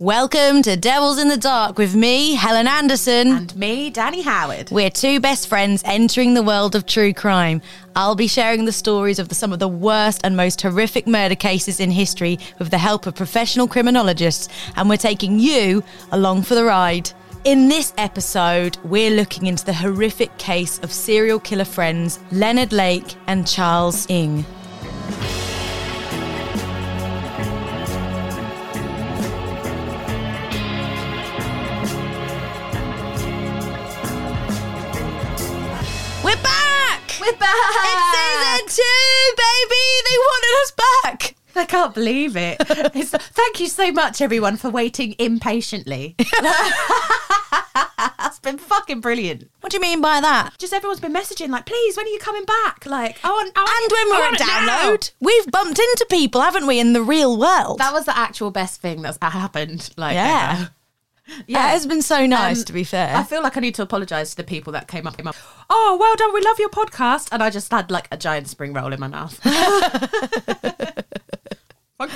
Welcome to Devils in the Dark with me, Helen Anderson. And me, Danni Howard. We're two best friends entering the world of true crime. I'll be sharing the stories of some of the worst and most horrific murder cases in history with the help of professional criminologists, and we're taking you along for the ride. In this episode, we're looking into the horrific case of serial killer friends Leonard Lake and Charles Ng. It's season 2, baby! They wanted us back! I can't believe it. Thank you so much, everyone, for waiting impatiently. That's been fucking brilliant. What do you mean by that? Just everyone's been messaging, like, please, when are you coming back? Like, I want it now. We've bumped into people, haven't we, in the real world? That was the actual best thing that's happened. Like, yeah. Ever. Yeah, it has been so nice, to be fair. I feel like I need to apologise to the people that came up. Oh, well done, we love your podcast. And I just had like a giant spring roll in my mouth. Thank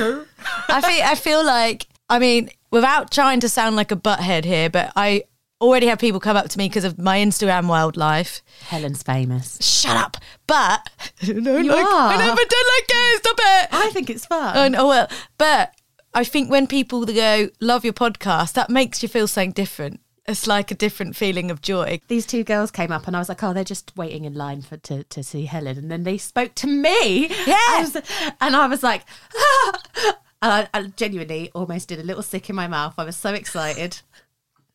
you. I feel like, I mean, without trying to sound like a butthead here, but I already have people come up to me because of my Instagram wildlife. Helen's famous. Shut up. But I don't like it. Stop it. I think it's fun. But I think when people go, love your podcast, that makes you feel something different. It's like a different feeling of joy. These two girls came up and I was like, oh, they're just waiting in line to see Helen. And then they spoke to me. Yes. And I was like, ah! And I genuinely almost did a little sick in my mouth. I was so excited.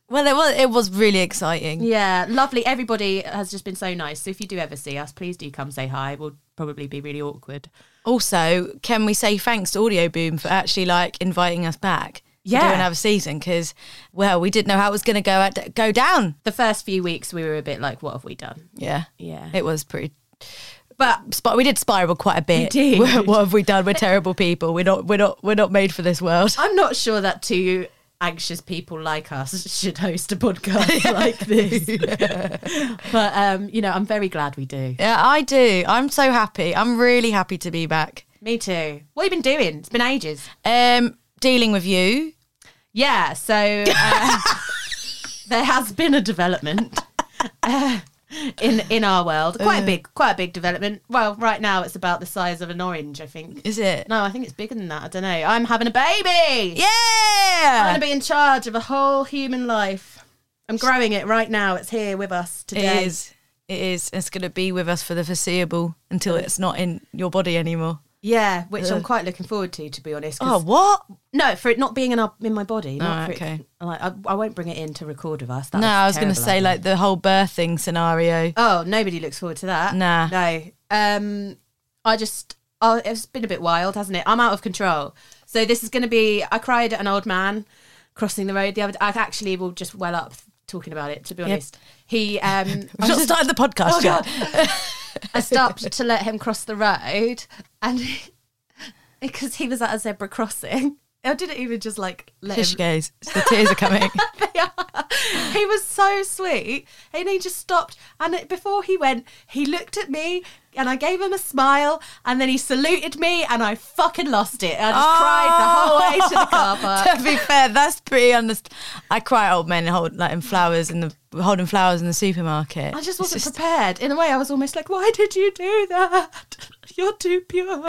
Well, it was really exciting. Yeah, lovely. Everybody has just been so nice. So if you do ever see us, please do come say hi. We'll probably be really awkward. Also, can we say thanks to Audio Boom for actually like inviting us back? Yeah. To do another season because, well, we didn't know how it was going to go down. The first few weeks we were a bit like, what have we done? Yeah. Yeah. It was pretty... But we did spiral quite a bit. You did. What have we done? We're terrible people. We're not made for this world. I'm not sure that too... anxious people like us should host a podcast like this. Yeah. But, I'm very glad we do. Yeah, I do. I'm so happy. I'm really happy to be back. Me too. What have you been doing? It's been ages. Dealing with you. Yeah, so there has been a development in our world. Quite a big development. Well, right now it's about the size of an orange, I think. Is it? No, I think it's bigger than that. I don't know. I'm having a baby. Yeah! I'm going to be in charge of a whole human life. I'm growing it right now. It's here with us today. It is. It's going to be with us for the foreseeable until it's not in your body anymore. Yeah, which I'm quite looking forward to be honest. Oh, what? No, for it not being in my body. I won't bring it in to record with us. I was going to say like the whole birthing scenario. Oh, nobody looks forward to that. Nah. No. It's been a bit wild, hasn't it? I'm out of control. So this is going to be... I cried at an old man crossing the road the other day. I actually will just well up talking about it, to be honest. He... I've not started the podcast yet. I stopped to let him cross the road and because he was at a zebra crossing. I didn't even just like let him... Fish gaze. The tears are coming. They are. He was so sweet and he just stopped and before he went, he looked at me and I gave him a smile and then he saluted me and I fucking lost it. I just cried the whole way to the car park. To be fair, that's pretty I cry at old men holding flowers in the supermarket. I just wasn't prepared. In a way, I was almost like, why did you do that? You're too pure.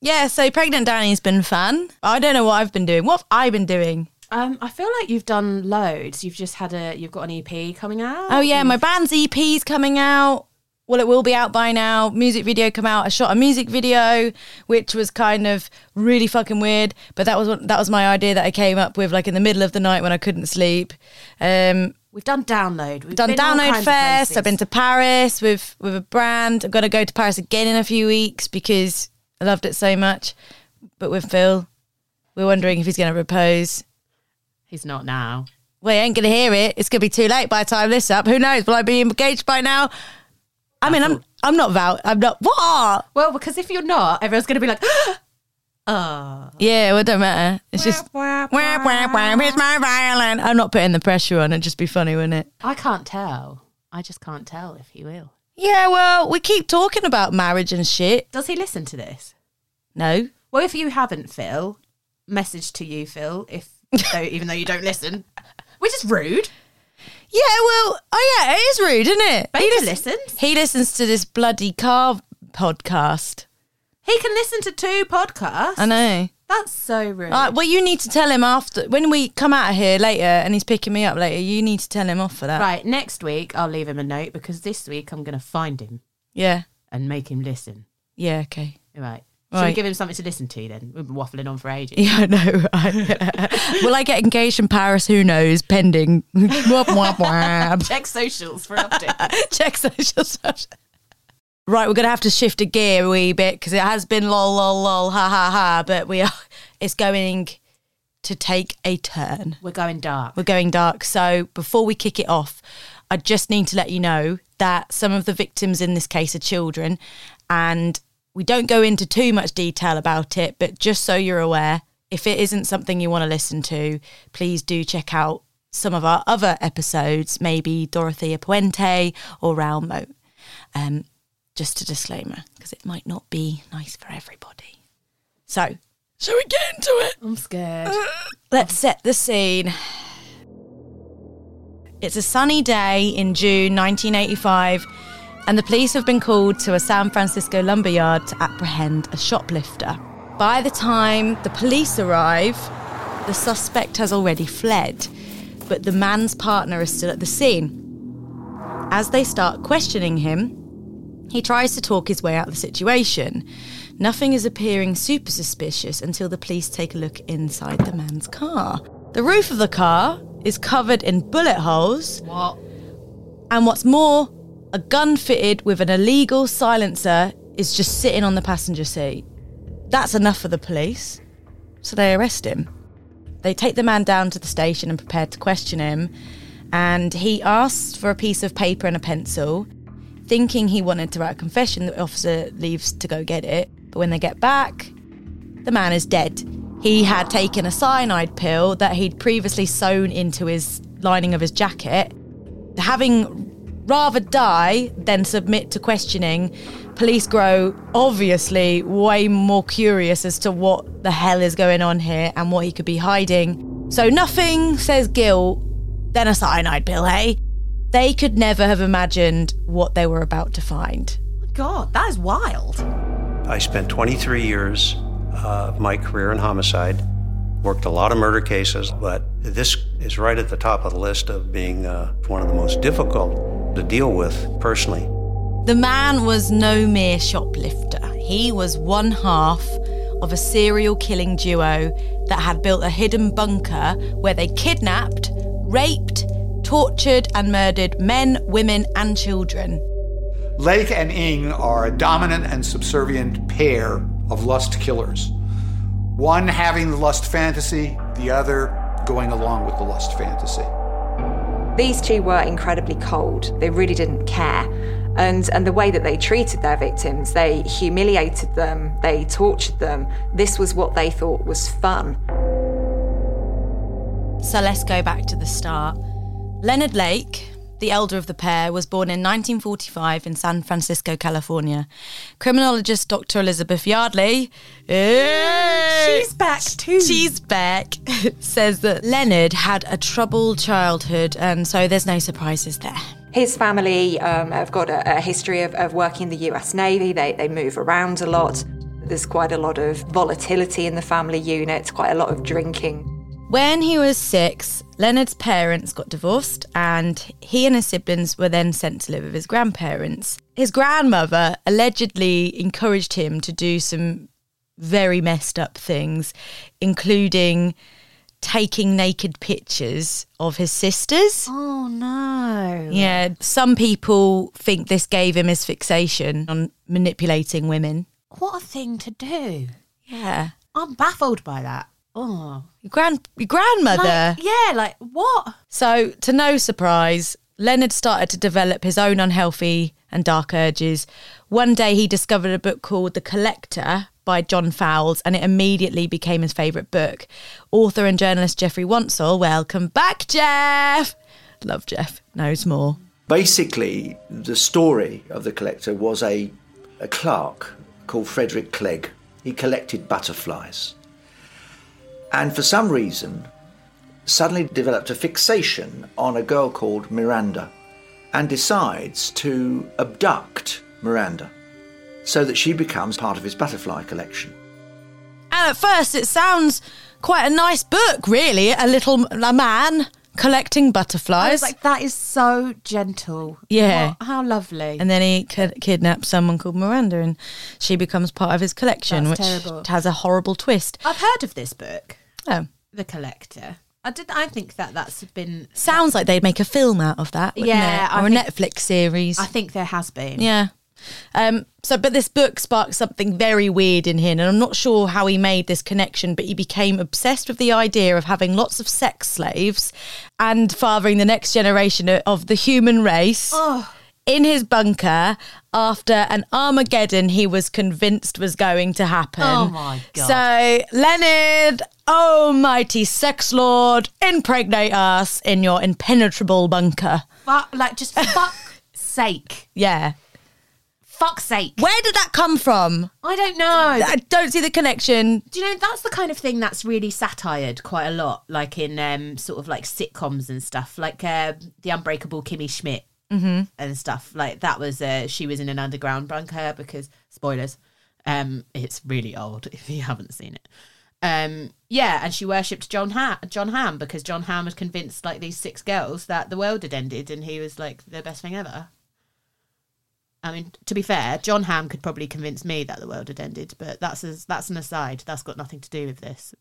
Yeah, so pregnant Danny's been fun. I don't know what I've been doing. What have I been doing? I feel like you've done loads. You've just you've got an EP coming out. Oh yeah, my band's EP's coming out. Well, it will be out by now. Music video come out. I shot a music video, which was kind of really fucking weird. But that was my idea that I came up with, like in the middle of the night when I couldn't sleep. We've done Download. We've done Download Fest. I've been to Paris with a brand. I'm gonna go to Paris again in a few weeks because I loved it so much. But with Phil, we're wondering if he's going to propose. He's not now. Well, he ain't going to hear it. It's going to be too late by the time this up. Who knows? Will I be engaged by now? I mean, I'm not. What? Well, because if you're not, everyone's going to be like, oh. Yeah, well, it don't matter. It's just, where's my violin? I'm not putting the pressure on. It'd just be funny, wouldn't it? I can't tell. I just can't tell if he will. Yeah, well, we keep talking about marriage and shit. Does he listen to this? No. Well, if you haven't, Phil, message to you, Phil, if so, even though you don't listen, which is rude. Yeah, well, oh yeah, it is rude, isn't it? But he listens. He listens to this bloody car podcast. He can listen to two podcasts. I know. That's so rude. Well, you need to tell him after, when we come out of here later and he's picking me up later, you need to tell him off for that. Right, next week I'll leave him a note, because this week I'm going to find him. Yeah. And make him listen. Yeah, okay. Right. Should we give him something to listen to then? We've been waffling on for ages. Yeah, I know. Will I get engaged in Paris? Who knows? Pending. Check socials for updates. Check socials. Right, we're going to have to shift a gear a wee bit, because it has been lol, lol, lol, ha, ha, ha. But it's going to take a turn. We're going dark. We're going dark. So before we kick it off, I just need to let you know that some of the victims in this case are children, and we don't go into too much detail about it, but just so you're aware, if it isn't something you want to listen to, please do check out some of our other episodes, maybe Dorothea Puente or Raoul Moat. Just a disclaimer, because it might not be nice for everybody. So, shall we get into it? I'm scared. Let's set the scene. It's a sunny day in June 1985, and the police have been called to a San Francisco lumberyard to apprehend a shoplifter. By the time the police arrive, the suspect has already fled, but the man's partner is still at the scene. As they start questioning him, he tries to talk his way out of the situation. Nothing is appearing super suspicious until the police take a look inside the man's car. The roof of the car is covered in bullet holes. What? And what's more, a gun fitted with an illegal silencer is just sitting on the passenger seat. That's enough for the police, so they arrest him. They take the man down to the station and prepare to question him, and he asks for a piece of paper and a pencil, thinking he wanted to write a confession. The officer leaves to go get it, but when they get back, the man is dead. He had taken a cyanide pill that he'd previously sewn into his lining of his jacket. Having rather die than submit to questioning, police grow obviously way more curious as to what the hell is going on here and what he could be hiding. So nothing says guilt than a cyanide pill, hey? They could never have imagined what they were about to find. Oh my God, that is wild. I spent 23 years of my career in homicide, worked a lot of murder cases, but this is right at the top of the list of being one of the most difficult to deal with personally. The man was no mere shoplifter. He was one half of a serial killing duo that had built a hidden bunker where they kidnapped, raped, tortured and murdered men, women and children. Lake and Ng are a dominant and subservient pair of lust killers. One having the lust fantasy, the other going along with the lust fantasy. These two were incredibly cold. They really didn't care. And the way that they treated their victims, they humiliated them, they tortured them. This was what they thought was fun. So let's go back to the start. Leonard Lake, the elder of the pair, was born in 1945 in San Francisco, California. Criminologist Dr. Elizabeth Yardley, she's back, says that Leonard had a troubled childhood, and so there's no surprises there. His family have got a history of working in the US Navy. They move around a lot. There's quite a lot of volatility in the family unit, quite a lot of drinking. When he was 6, Leonard's parents got divorced and he and his siblings were then sent to live with his grandparents. His grandmother allegedly encouraged him to do some very messed up things, including taking naked pictures of his sisters. Oh, no. Yeah, some people think this gave him his fixation on manipulating women. What a thing to do. Yeah. I'm baffled by that. Oh, your grandmother? Like what? So, to no surprise, Leonard started to develop his own unhealthy and dark urges. One day he discovered a book called The Collector by John Fowles, and it immediately became his favourite book. Author and journalist Geoffrey Wansall, welcome back, Geoff. Love Geoff, knows more. Basically, the story of The Collector was a clerk called Frederick Clegg. He collected butterflies. and for some reason suddenly developed a fixation on a girl called Miranda and decides to abduct Miranda so that she becomes part of his butterfly collection. And at first it sounds quite a nice book, really, a man collecting butterflies. I was like, that is so gentle. Yeah. How lovely. And then he kidnaps someone called Miranda and she becomes part of his collection. That's which terrible. Has a horrible twist. I've heard of this book. Oh. The Collector. I think that's been... Sounds like they'd make a film out of that, wouldn't it? Or a Netflix series. I think there has been. Yeah. But this book sparked something very weird in him, and I'm not sure how he made this connection, but he became obsessed with the idea of having lots of sex slaves and fathering the next generation of the human race. Oh. In his bunker after an Armageddon he was convinced was going to happen. Oh, my God. So, Leonard, almighty sex lord, impregnate us in your impenetrable bunker. Just fuck's sake. Yeah. Fuck's sake. Where did that come from? I don't know. I don't see the connection. Do you know, that's the kind of thing that's really satired quite a lot, like in sort of like sitcoms and stuff, like The Unbreakable Kimmy Schmidt. Mm-hmm. And stuff like that was she was in an underground bunker because spoilers, it's really old if you haven't seen it. And she worshipped John Hamm because John Hamm had convinced like these six girls that the world had ended and he was like the best thing ever. I mean, to be fair, John Hamm could probably convince me that the world had ended, but that's an aside. That's got nothing to do with this.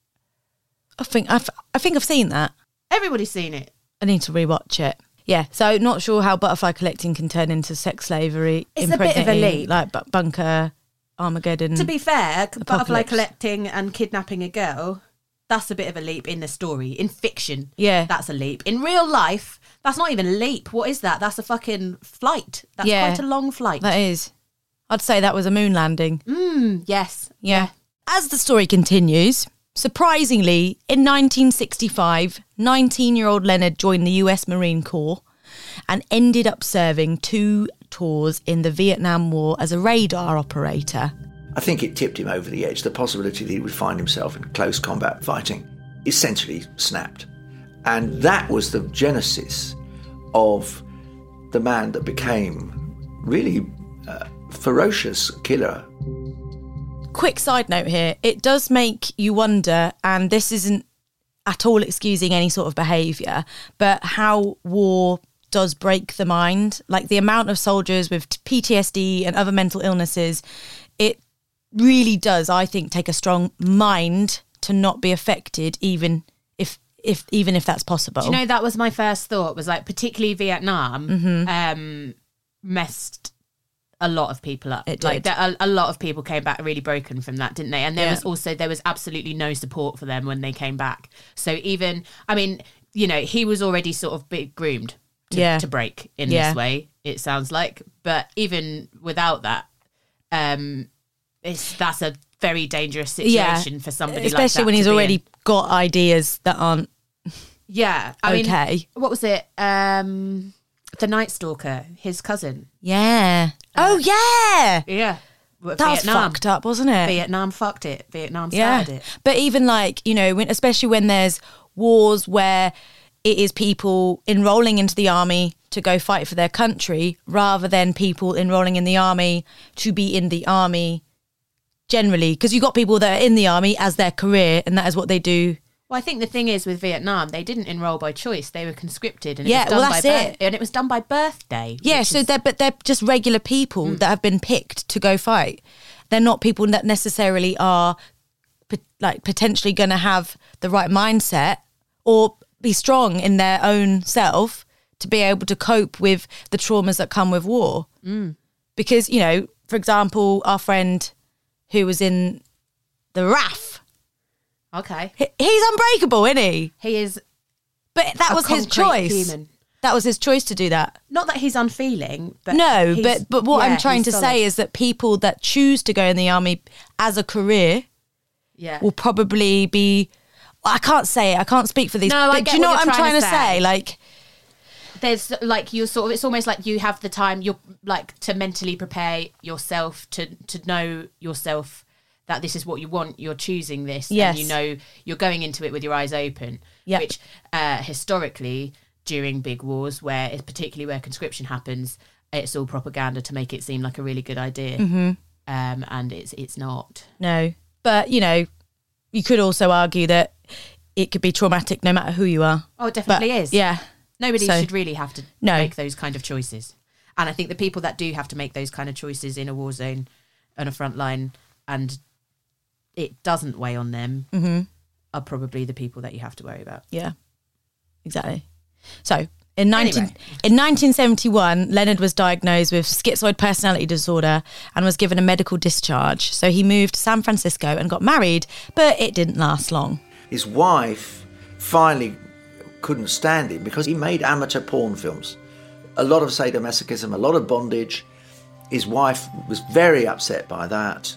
I think I've seen that. Everybody's seen it. I need to rewatch it. Yeah, so not sure how butterfly collecting can turn into sex slavery. It's a bit of a leap. Like bunker, Armageddon. To be fair, apocalypse. Butterfly collecting and kidnapping a girl, that's a bit of a leap in the story. In fiction, yeah, that's a leap. In real life, that's not even a leap. What is that? That's a fucking flight. That's quite a long flight. That is. I'd say that was a moon landing. Yes. Yeah. As the story continues... Surprisingly, in 1965, 19-year-old Leonard joined the US Marine Corps and ended up serving 2 tours in the Vietnam War as a radar operator. I think it tipped him over the edge. The possibility that he would find himself in close combat fighting essentially snapped. And that was the genesis of the man that became really a ferocious killer. Quick side note here, it does make you wonder, and this isn't at all excusing any sort of behaviour, but how war does break the mind. Like the amount of soldiers with PTSD and other mental illnesses, it really does, I think, take a strong mind to not be affected, even if that's possible. Do you know, that was my first thought, was like particularly Vietnam messed a lot of people up. It did. Like a lot of people came back really broken from that, didn't they? And there was absolutely no support for them when they came back. So even, I mean, you know, he was already sort of big groomed to break in this way, it sounds like. But even without that, that's a very dangerous situation for somebody, especially like that, when he's already got ideas that aren't. Yeah, I okay. mean, what was it? The Night Stalker, his cousin. Yeah. Yeah. That Vietnam was fucked up, wasn't it? Vietnam fucked it. Vietnam started it. But even like, you know, especially when there's wars where it is people enrolling into the army to go fight for their country rather than people enrolling in the army to be in the army generally. Because you've got people that are in the army as their career and that is what they do. Well, I think the thing is with Vietnam, they didn't enrol by choice; they were conscripted, and it was done by birthday. Yeah, but they're just regular people that have been picked to go fight. They're not people that necessarily are like potentially going to have the right mindset or be strong in their own self to be able to cope with the traumas that come with war. Because, you know, for example, our friend who was in the RAF. Okay. He's unbreakable, isn't he? He is. But that was his choice. Human. That was his choice to do that. Not that he's unfeeling. But no, but what I'm trying to say is that people that choose to go in the army as a career will probably be... I can't say it. I can't speak for these. No, but I get do you know what I'm trying to say? Like... There's like you're sort of, it's almost like you have the time, you're like to mentally prepare yourself to know yourself that this is what you want, you're choosing this, yes. and you know you're going into it with your eyes open, yep. which historically during big wars, where it's particularly where conscription happens, it's all propaganda to make it seem like a really good idea. Mm-hmm. And it's not. No. But, you know, you could also argue that it could be traumatic no matter who you are. Oh, it definitely is. Yeah. Nobody should really have to make those kind of choices. And I think the people that do have to make those kind of choices in a war zone and a front line, and it doesn't weigh on them, mm-hmm. are probably the people that you have to worry about. Yeah, exactly. So in 1971, Leonard was diagnosed with schizoid personality disorder and was given a medical discharge. So he moved to San Francisco and got married, but it didn't last long. His wife finally couldn't stand him because he made amateur porn films. A lot of sadomasochism, a lot of bondage. His wife was very upset by that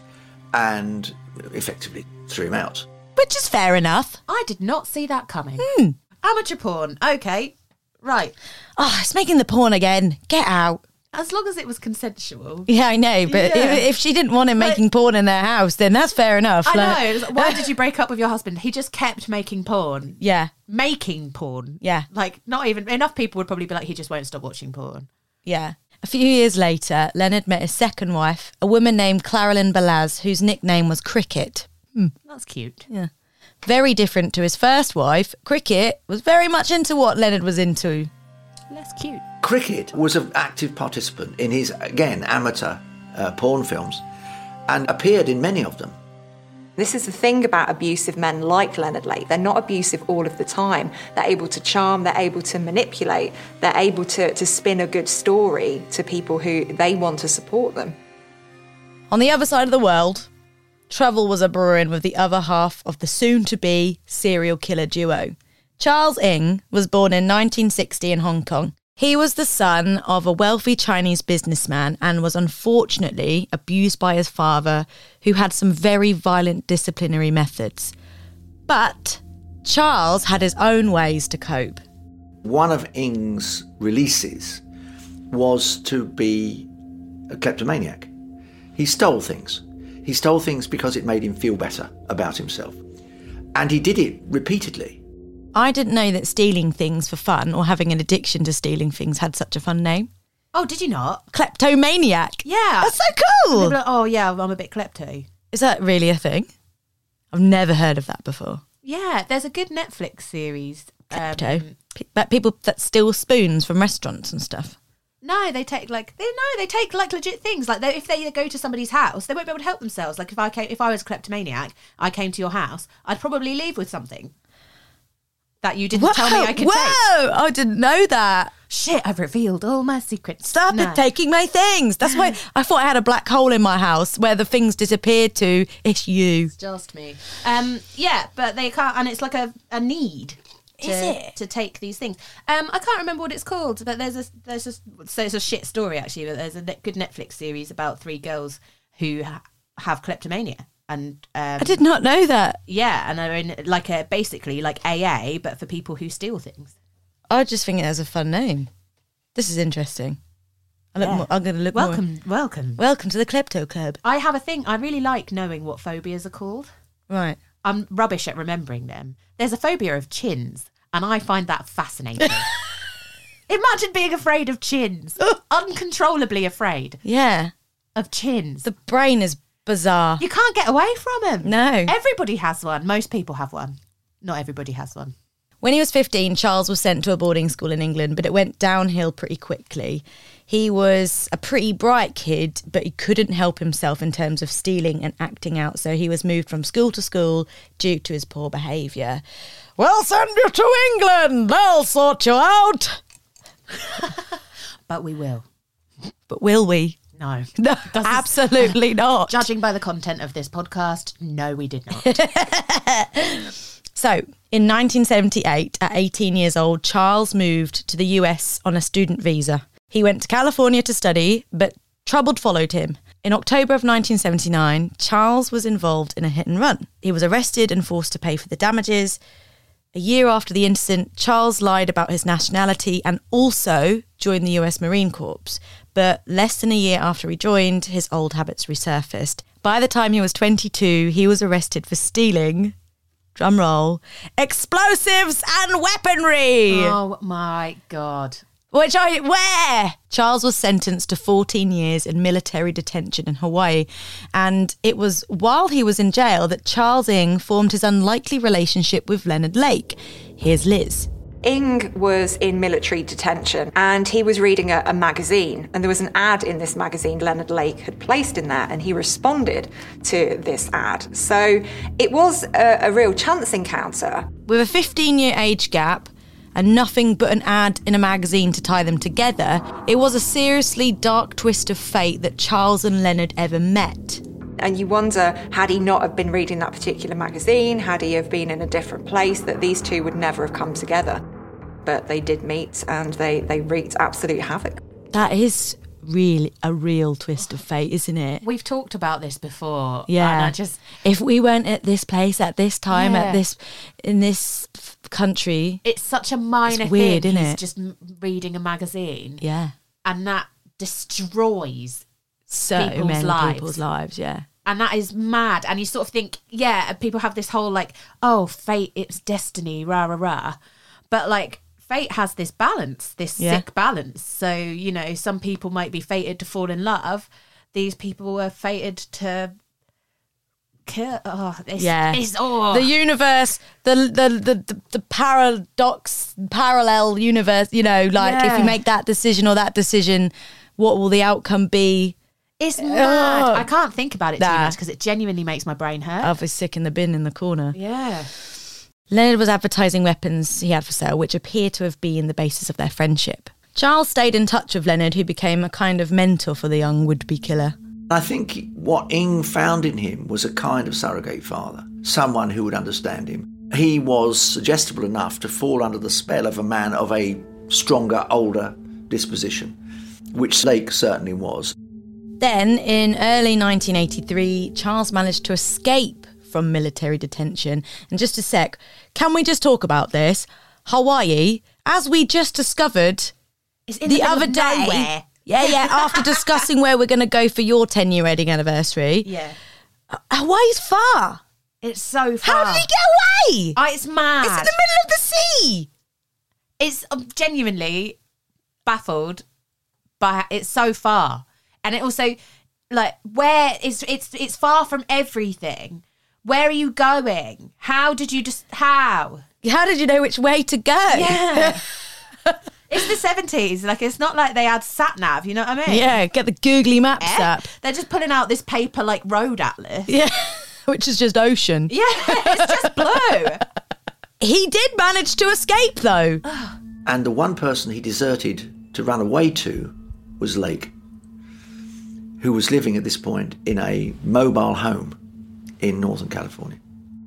and effectively threw him out. Which is fair enough. I did not see that coming. Amateur porn, okay. Right. Oh, it's making the porn again. Get out. As long as it was consensual. Yeah, I know, but if she didn't want him making porn in their house, then that's fair enough. I know. It was like, why did you break up with your husband? He just kept making porn. Yeah. Making porn. Yeah. Like, not even... Enough people would probably be like, he just won't stop watching porn. Yeah. A few years later, Leonard met his second wife, a woman named Clarilyn Belaz, whose nickname was Cricket. That's cute. Yeah. Very different to his first wife, Cricket was very much into what Leonard was into. Less cute. Cricket was an active participant in his, again, amateur porn films and appeared in many of them. This is the thing about abusive men like Leonard Lake. They're not abusive all of the time. They're able to charm, they're able to manipulate, they're able to spin a good story to people who they want to support them. On the other side of the world, trouble was a-brewing with the other half of the soon-to-be serial killer duo. Charles Ng was born in 1960 in Hong Kong. He was the son of a wealthy Chinese businessman and was unfortunately abused by his father, who had some very violent disciplinary methods. But Charles had his own ways to cope. One of Ng's releases was to be a kleptomaniac. He stole things. He stole things because it made him feel better about himself. And he did it repeatedly. I didn't know that stealing things for fun or having an addiction to stealing things had such a fun name. Oh, did you not? Kleptomaniac. Yeah. That's so cool. Like, oh, yeah, I'm a bit klepto. Is that really a thing? I've never heard of that before. Yeah, there's a good Netflix series. Klepto? About people that steal spoons from restaurants and stuff. No, they take legit things. Like if they go to somebody's house, they won't be able to help themselves. Like if I was a kleptomaniac, I came to your house, I'd probably leave with something that you didn't tell me I could take. Whoa, I didn't know that. Shit, I've revealed all my secrets. Stop taking my things. That's why I thought I had a black hole in my house where the things disappeared to. It's you. It's just me. Yeah, but they can't, and it's like a need. To take these things. I can't remember what it's called, but there's a shit story actually. But there's a good Netflix series about three girls who have kleptomania, and I did not know that. Yeah, and they're in like basically AA, but for people who steal things. I just think it has a fun name. This is interesting. I'm going to look. Welcome to the Klepto Club. I have a thing. I really like knowing what phobias are called. Right. I'm rubbish at remembering them. There's a phobia of chins, and I find that fascinating. Imagine being afraid of chins. Uncontrollably afraid. Yeah. Of chins. The brain is bizarre. You can't get away from them. No. Everybody has one. Most people have one. Not everybody has one. When he was 15, Charles was sent to a boarding school in England, but it went downhill pretty quickly. He was a pretty bright kid, but he couldn't help himself in terms of stealing and acting out, so he was moved from school to school due to his poor behaviour. We'll send you to England, they'll sort you out. But we will. But will we? No, absolutely not. Judging by the content of this podcast, no, we did not. So, in 1978, at 18 years old, Charles moved to the US on a student visa. He went to California to study, but trouble followed him. In October of 1979, Charles was involved in a hit and run. He was arrested and forced to pay for the damages. A year after the incident, Charles lied about his nationality and also joined the US Marine Corps. But less than a year after he joined, his old habits resurfaced. By the time he was 22, he was arrested for stealing, drumroll, explosives and weaponry. Oh my God. Where? Charles was sentenced to 14 years in military detention in Hawaii. And it was while he was in jail that Charles Ng formed his unlikely relationship with Leonard Lake. Here's Liz. Ng was in military detention and he was reading a magazine, and there was an ad in this magazine Leonard Lake had placed in there, and he responded to this ad. So it was a real chance encounter. With a 15-year age gap and nothing but an ad in a magazine to tie them together, it was a seriously dark twist of fate that Charles and Leonard ever met. And you wonder, had he not have been reading that particular magazine, had he have been in a different place, that these two would never have come together. But they did meet and they wreaked absolute havoc. That is really a real twist of fate, isn't it? We've talked about this before. Yeah. And if we weren't at this place at this time, yeah, in this country. It's such a minor thing. Weird, isn't it? Just reading a magazine. Yeah. And that destroys so people's many lives. People's lives, yeah. And that is mad. And you sort of think, yeah, people have this whole like, oh, fate, it's destiny, rah, rah, rah. But like, fate has this balance, this sick balance. So, you know, some people might be fated to fall in love. These people were fated to kill. Oh, this is the universe, the parallel universe, you know, like if you make that decision or that decision, what will the outcome be? It's mad. I can't think about it too much because it genuinely makes my brain hurt. I'll be sick in the bin in the corner. Yeah. Leonard was advertising weapons he had for sale, which appear to have been the basis of their friendship. Charles stayed in touch with Leonard, who became a kind of mentor for the young would-be killer. I think what Ng found in him was a kind of surrogate father, someone who would understand him. He was suggestible enough to fall under the spell of a man of a stronger, older disposition, which Lake certainly was. Then, in early 1983, Charles managed to escape from military detention. And just a sec, can we just talk about this? Hawaii, as we just discovered the other day. Nowhere. Yeah, after discussing where we're going to go for your 10-year wedding anniversary. Yeah. Hawaii's far. It's so far. How did he get away? It's mad. It's in the middle of the sea. I'm genuinely baffled. But it's so far, and it also, like, where it's far from everything. Where are you going? How did you know which way to go? Yeah, it's the '70s. Like, it's not like they had sat nav. You know what I mean? Yeah, get the Googly Maps app. They're just pulling out this paper like road atlas. Yeah, which is just ocean. Yeah, it's just blue. He did manage to escape though, and the one person he deserted to run away to was Lake, who was living at this point in a mobile home in Northern California.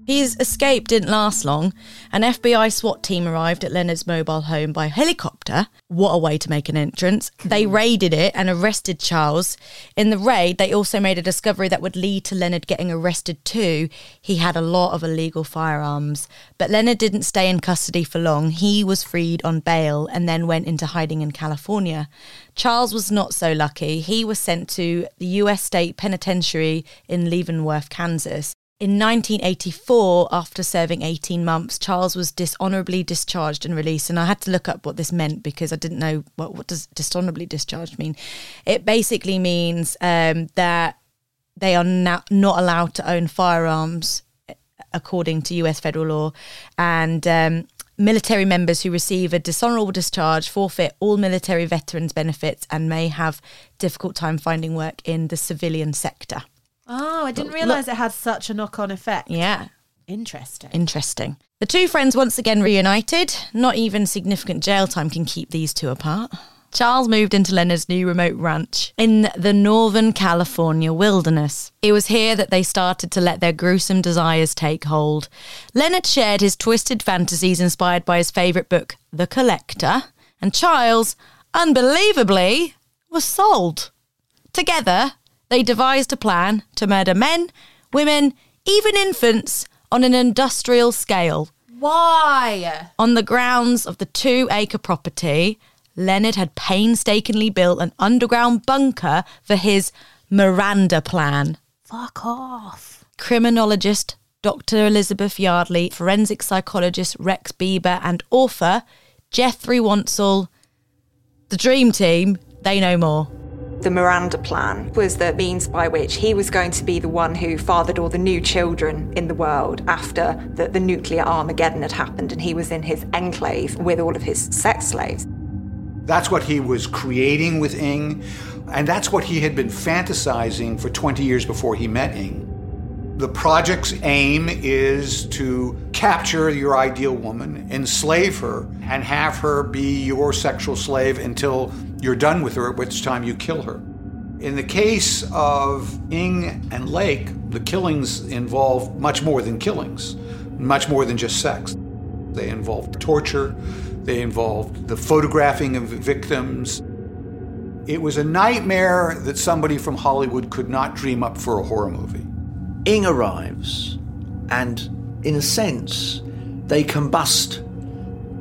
His escape didn't last long. An FBI SWAT team arrived at Leonard's mobile home by helicopter. What a way to make an entrance. They raided it and arrested Charles. In the raid, they also made a discovery that would lead to Leonard getting arrested too. He had a lot of illegal firearms. But Leonard didn't stay in custody for long. He was freed on bail and then went into hiding in California. Charles was not so lucky. He was sent to the US State Penitentiary in Leavenworth, Kansas. In 1984, after serving 18 months, Charles was dishonorably discharged and released. And I had to look up what this meant because I didn't know what does dishonorably discharged mean. It basically means that they are not allowed to own firearms, according to US federal law. And military members who receive a dishonorable discharge forfeit all military veterans' benefits and may have difficult time finding work in the civilian sector. Oh, I didn't realise it had such a knock-on effect. Yeah. Interesting. The two friends once again reunited. Not even significant jail time can keep these two apart. Charles moved into Leonard's new remote ranch in the Northern California wilderness. It was here that they started to let their gruesome desires take hold. Leonard shared his twisted fantasies inspired by his favourite book, The Collector, and Charles, unbelievably, was sold. Together, they devised a plan to murder men, women, even infants on an industrial scale. Why? On the grounds of the 2-acre property, Leonard had painstakingly built an underground bunker for his Miranda Plan. Fuck off. Criminologist Dr. Elizabeth Yardley, forensic psychologist Rex Bieber, and author Geoffrey Wansall, the dream team, they know more. The Miranda Plan was the means by which he was going to be the one who fathered all the new children in the world after the nuclear Armageddon had happened, and he was in his enclave with all of his sex slaves. That's what he was creating with Ng, and that's what he had been fantasizing for 20 years before he met Ng. The project's aim is to capture your ideal woman, enslave her, and have her be your sexual slave until you're done with her, at which time you kill her. In the case of Ng and Lake, the killings involve much more than killings, much more than just sex. They involved torture, they involved the photographing of victims. It was a nightmare that somebody from Hollywood could not dream up for a horror movie. Ng arrives, and in a sense, they combust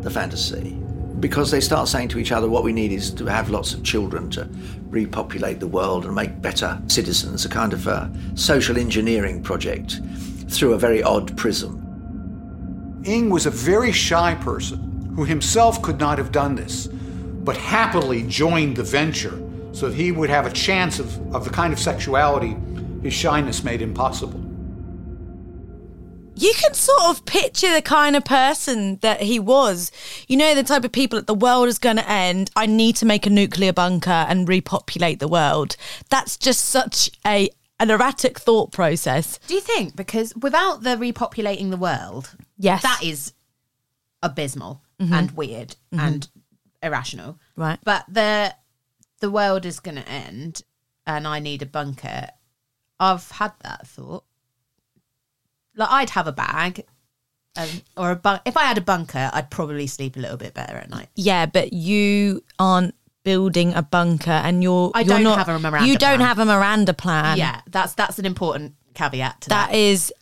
the fantasy because they start saying to each other, what we need is to have lots of children to repopulate the world and make better citizens, a kind of a social engineering project through a very odd prism. Ng was a very shy person who himself could not have done this, but happily joined the venture so that he would have a chance of the kind of sexuality his shyness made impossible. You can sort of picture the kind of person that he was. You know, the type of people that the world is going to end. I need to make a nuclear bunker and repopulate the world. That's just such an erratic thought process. Do you think? Because without the repopulating the world, yes, that is abysmal and weird and irrational. Right. But the world is going to end and I need a bunker. I've had that thought. Like, I'd have a bag or a bunker. If I had a bunker, I'd probably sleep a little bit better at night. Yeah, but you aren't building a bunker and you don't have a Miranda Plan. Yeah, that's an important caveat to that. That is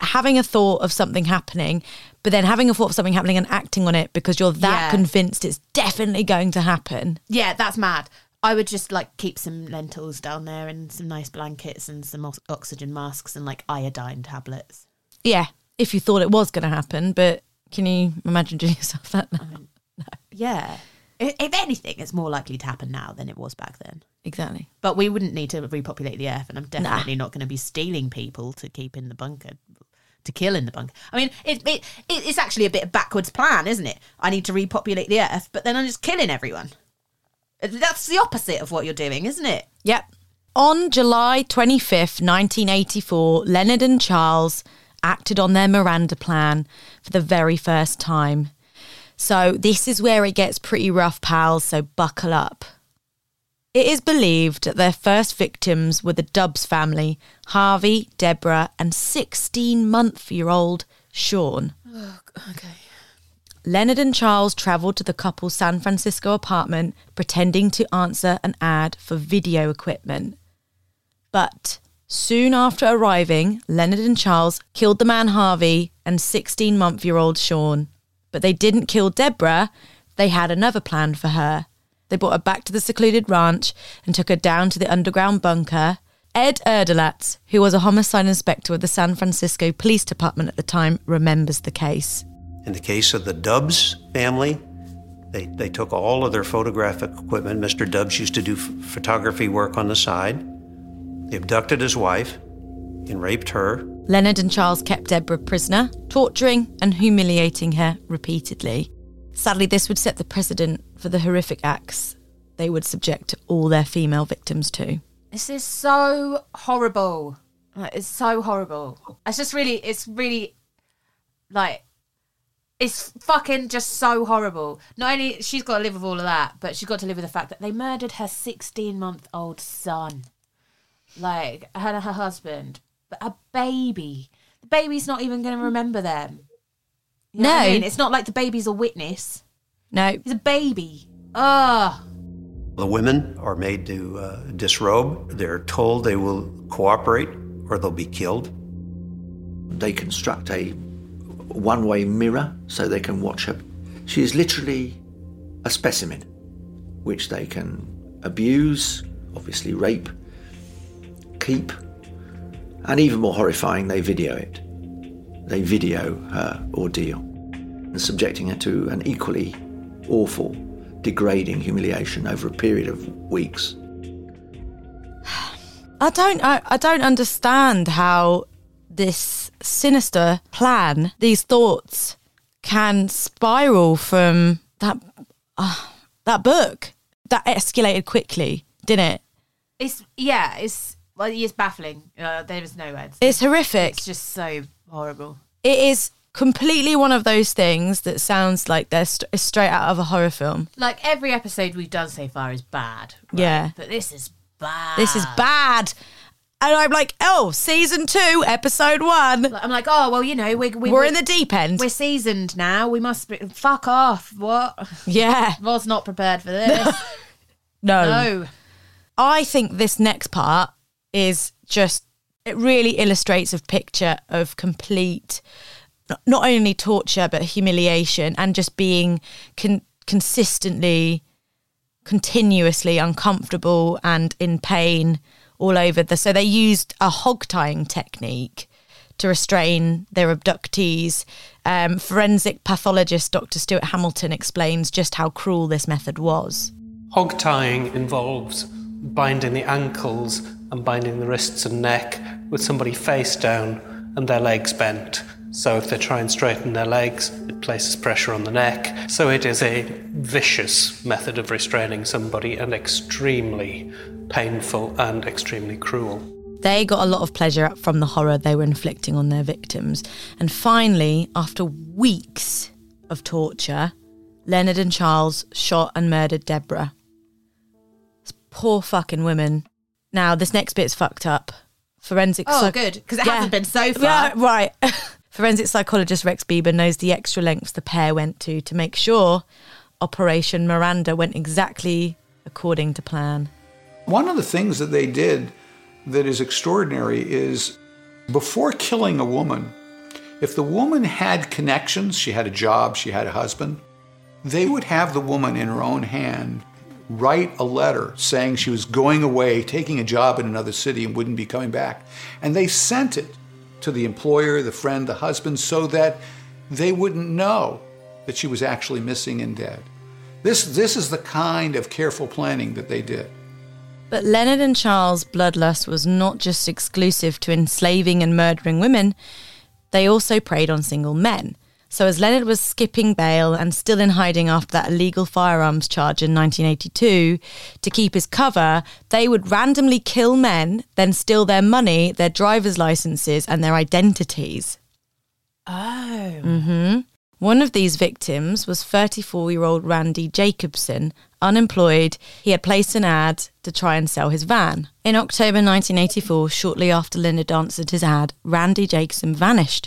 having a thought of something happening, but then having a thought of something happening and acting on it because you're that convinced it's definitely going to happen. Yeah, that's mad. I would just, like, keep some lentils down there and some nice blankets and some oxygen masks and, like, iodine tablets. Yeah, if you thought it was going to happen, but can you imagine doing yourself that now? I mean, no. Yeah. If anything, it's more likely to happen now than it was back then. Exactly. But we wouldn't need to repopulate the earth, and I'm definitely not going to be stealing people to keep in the bunker, to kill in the bunker. I mean, it's actually a bit of backwards plan, isn't it? I need to repopulate the earth, but then I'm just killing everyone. That's the opposite of what you're doing, isn't it? Yep. On July 25th, 1984, Leonard and Charles acted on their Miranda Plan for the very first time. So this is where it gets pretty rough, pals, so buckle up. It is believed that their first victims were the Dubs family, Harvey, Deborah, and 16-month-old Sean. Oh, okay. Leonard and Charles travelled to the couple's San Francisco apartment pretending to answer an ad for video equipment. But soon after arriving, Leonard and Charles killed the man Harvey and 16-month-old Sean. But they didn't kill Deborah, they had another plan for her. They brought her back to the secluded ranch and took her down to the underground bunker. Ed Erdelatz, who was a homicide inspector with the San Francisco Police Department at the time, remembers the case. In the case of the Dubs family, they took all of their photographic equipment. Mr. Dubs used to do photography work on the side. They abducted his wife and raped her. Leonard and Charles kept Deborah prisoner, torturing and humiliating her repeatedly. Sadly, this would set the precedent for the horrific acts they would subject all their female victims to. This is so horrible. It's so horrible. It's fucking just so horrible. Not only she's got to live with all of that, but she's got to live with the fact that they murdered her 16-month-old son. Like, her and her husband. But her baby. The baby's not even going to remember them. You know what I mean? It's not like the baby's a witness. No. He's a baby. Ugh. The women are made to disrobe. They're told they will cooperate or they'll be killed. They construct a one-way mirror so they can watch her. She is literally a specimen which they can abuse, obviously rape, keep, and even more horrifying, they video it. They video her ordeal and subjecting her to an equally awful, degrading humiliation over a period of weeks. I don't understand how this sinister plan, these thoughts, can spiral from that book. That escalated quickly, didn't it? It's baffling. There is no words. It's horrific. It's just so horrible. It is completely one of those things that sounds like they're straight out of a horror film. Like every episode we've done so far is bad. Right? Yeah. But this is bad. This is bad. And I'm like, oh, season 2, episode 1. I'm like, oh, well, you know, we're in the deep end. We're seasoned now. We must be... Fuck off. What? Yeah. Was not prepared for this. No. I think this next part is just... It really illustrates a picture of complete... Not only torture, but humiliation and just being consistently, continuously uncomfortable and in pain... all over so they used a hog-tying technique to restrain their abductees. Forensic pathologist Dr. Stuart Hamilton explains just how cruel this method was. Hog-tying involves binding the ankles and binding the wrists and neck with somebody face down and their legs bent. So if they try and straighten their legs, it places pressure on the neck. So it is a vicious method of restraining somebody and extremely painful and extremely cruel. They got a lot of pleasure from the horror they were inflicting on their victims. And finally, after weeks of torture, Leonard and Charles shot and murdered Deborah. It's poor fucking women. Now, this next bit's fucked up. Hasn't been so far. Yeah, right. Forensic psychologist Rex Bieber knows the extra lengths the pair went to make sure Operation Miranda went exactly according to plan. One of the things that they did that is extraordinary is before killing a woman, if the woman had connections, she had a job, she had a husband, they would have the woman in her own hand write a letter saying she was going away, taking a job in another city and wouldn't be coming back. And they sent it to the employer, the friend, the husband, so that they wouldn't know that she was actually missing and dead. This is the kind of careful planning that they did. But Leonard and Charles' bloodlust was not just exclusive to enslaving and murdering women, they also preyed on single men. So as Leonard was skipping bail and still in hiding after that illegal firearms charge in 1982, to keep his cover, they would randomly kill men, then steal their money, their driver's licenses and their identities. Oh. Mm-hmm. One of these victims was 34-year-old Randy Jacobson, unemployed. He had placed an ad to try and sell his van. In October 1984, shortly after Leonard answered his ad, Randy Jacobson vanished.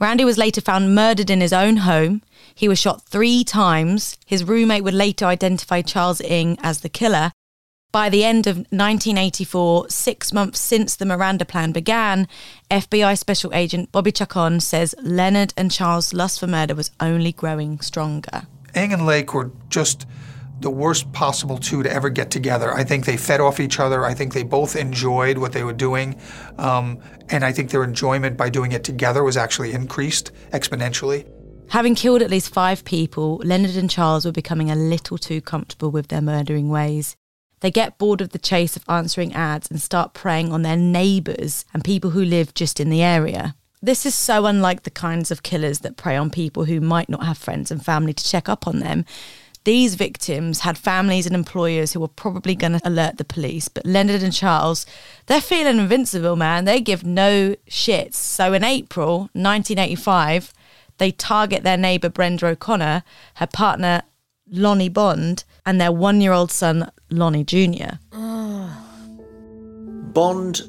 Randy was later found murdered in his own home. He was shot 3 times. His roommate would later identify Charles Ng as the killer. By the end of 1984, 6 months since the Miranda Plan began, FBI Special Agent Bobby Chacon says Leonard and Charles' lust for murder was only growing stronger. Ng and Lake were just the worst possible 2 to ever get together. I think they fed off each other. I think they both enjoyed what they were doing. And I think their enjoyment by doing it together was actually increased exponentially. Having killed at least 5 people, Leonard and Charles were becoming a little too comfortable with their murdering ways. They get bored of the chase of answering ads and start preying on their neighbours and people who live just in the area. This is so unlike the kinds of killers that prey on people who might not have friends and family to check up on them. These victims had families and employers who were probably going to alert the police, but Leonard and Charles, they're feeling invincible, man. They give no shits. So in April 1985, they target their neighbour Brenda O'Connor, her partner Lonnie Bond, and their 1-year-old son Lonnie Jr. Bond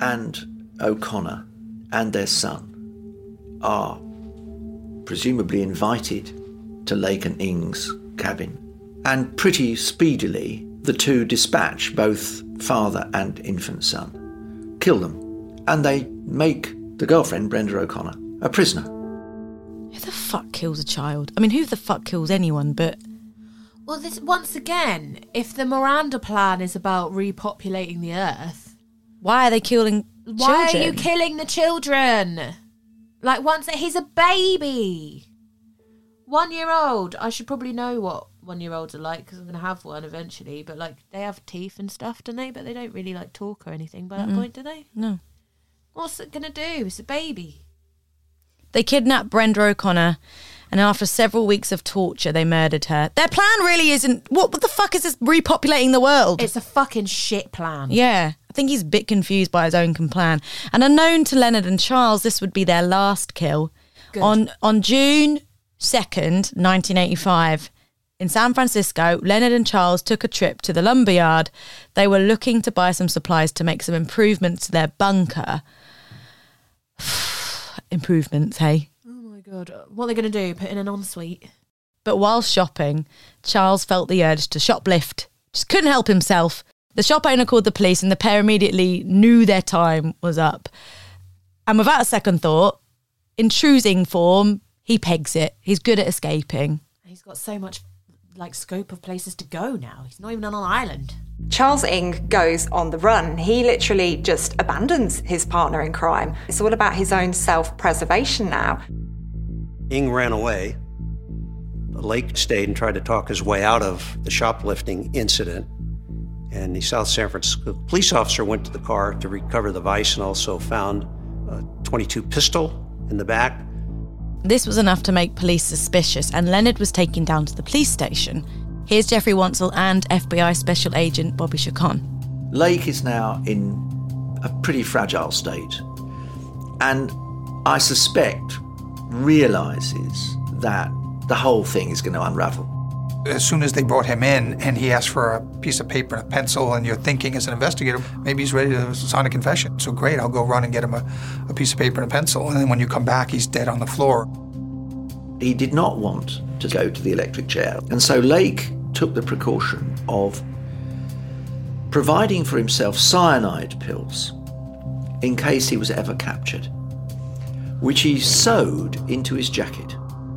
and O'Connor and their son are presumably invited to Lake and Ing's cabin, and pretty speedily the 2 dispatch both father and infant son, kill them, and they make the girlfriend Brenda O'Connor a prisoner. Who the fuck kills a child? I mean, who the fuck kills anyone, but... Well, this once again, if the Miranda Plan is about repopulating the Earth... Why are they killing children? Why are you killing the children? Like, once... He's a baby! 1-year-old. I should probably know what 1-year-olds are like, because I'm going to have one eventually, but, like, they have teeth and stuff, don't they? But they don't really, like, talk or anything by that point, do they? No. What's it going to do? It's a baby. They kidnapped Brenda O'Connor, and after several weeks of torture, they murdered her. Their plan really isn't... What the fuck is this repopulating the world? It's a fucking shit plan. Yeah. I think he's a bit confused by his own plan. And unknown to Leonard and Charles, this would be their last kill. Good. On June 2nd, 1985... in San Francisco, Leonard and Charles took a trip to the lumberyard. They were looking to buy some supplies to make some improvements to their bunker. Improvements, hey? Oh, my God. What are they going to do? Put in an ensuite? But while shopping, Charles felt the urge to shoplift. Just couldn't help himself. The shop owner called the police and the pair immediately knew their time was up. And without a second thought, in choosing form, he pegs it. He's good at escaping. He's got so much... like scope of places to go now. He's not even on an island. Charles Ng goes on the run. He literally just abandons his partner in crime. It's all about his own self-preservation now. Ng ran away. Lake stayed and tried to talk his way out of the shoplifting incident. And the South San Francisco police officer went to the car to recover the vice and also found a .22 pistol in the back. This was enough to make police suspicious, and Leonard was taken down to the police station. Here's Geoffrey Wansall and FBI Special Agent Bobby Chacon. Lake is now in a pretty fragile state, and I suspect realises that the whole thing is going to unravel. As soon as they brought him in and he asked for a piece of paper and a pencil, and you're thinking as an investigator, maybe he's ready to sign a confession. So great, I'll go run and get him a piece of paper and a pencil. And then when you come back, he's dead on the floor. He did not want to go to the electric chair. And so Lake took the precaution of providing for himself cyanide pills in case he was ever captured, which he sewed into his jacket.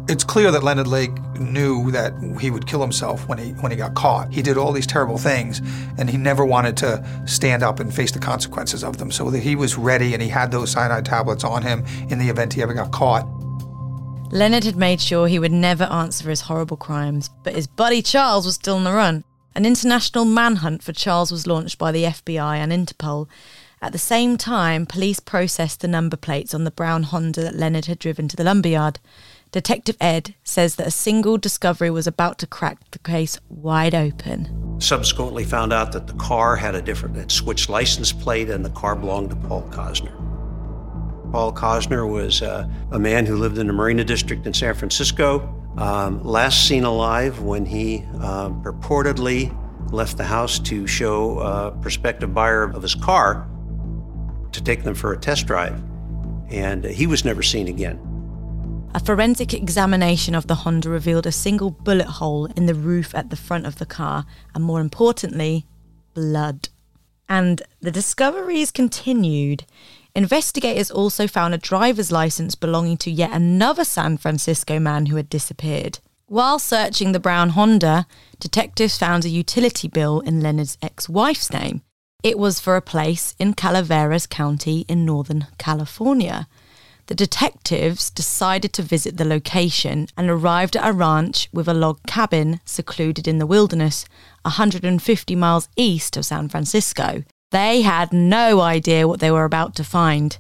It's clear that Leonard Lake knew that he would kill himself when he got caught. He did all these terrible things, and he never wanted to stand up and face the consequences of them, so that he was ready and he had those cyanide tablets on him in the event he ever got caught. Leonard had made sure he would never answer for his horrible crimes, but his buddy Charles was still on the run. An international manhunt for Charles was launched by the FBI and Interpol. At the same time, police processed the number plates on the brown Honda that Leonard had driven to the lumberyard. Detective Ed says that a single discovery was about to crack the case wide open. Subsequently found out that the car had a switched license plate, and the car belonged to Paul Cosner. Paul Cosner was a man who lived in the Marina District in San Francisco, last seen alive when he purportedly left the house to show a prospective buyer of his car to take them for a test drive. And he was never seen again. A forensic examination of the Honda revealed a single bullet hole in the roof at the front of the car, and more importantly, blood. And the discoveries continued. Investigators also found a driver's license belonging to yet another San Francisco man who had disappeared. While searching the brown Honda, detectives found a utility bill in Leonard's ex-wife's name. It was for a place in Calaveras County in Northern California. The detectives decided to visit the location and arrived at a ranch with a log cabin secluded in the wilderness, 150 miles east of San Francisco. They had no idea what they were about to find.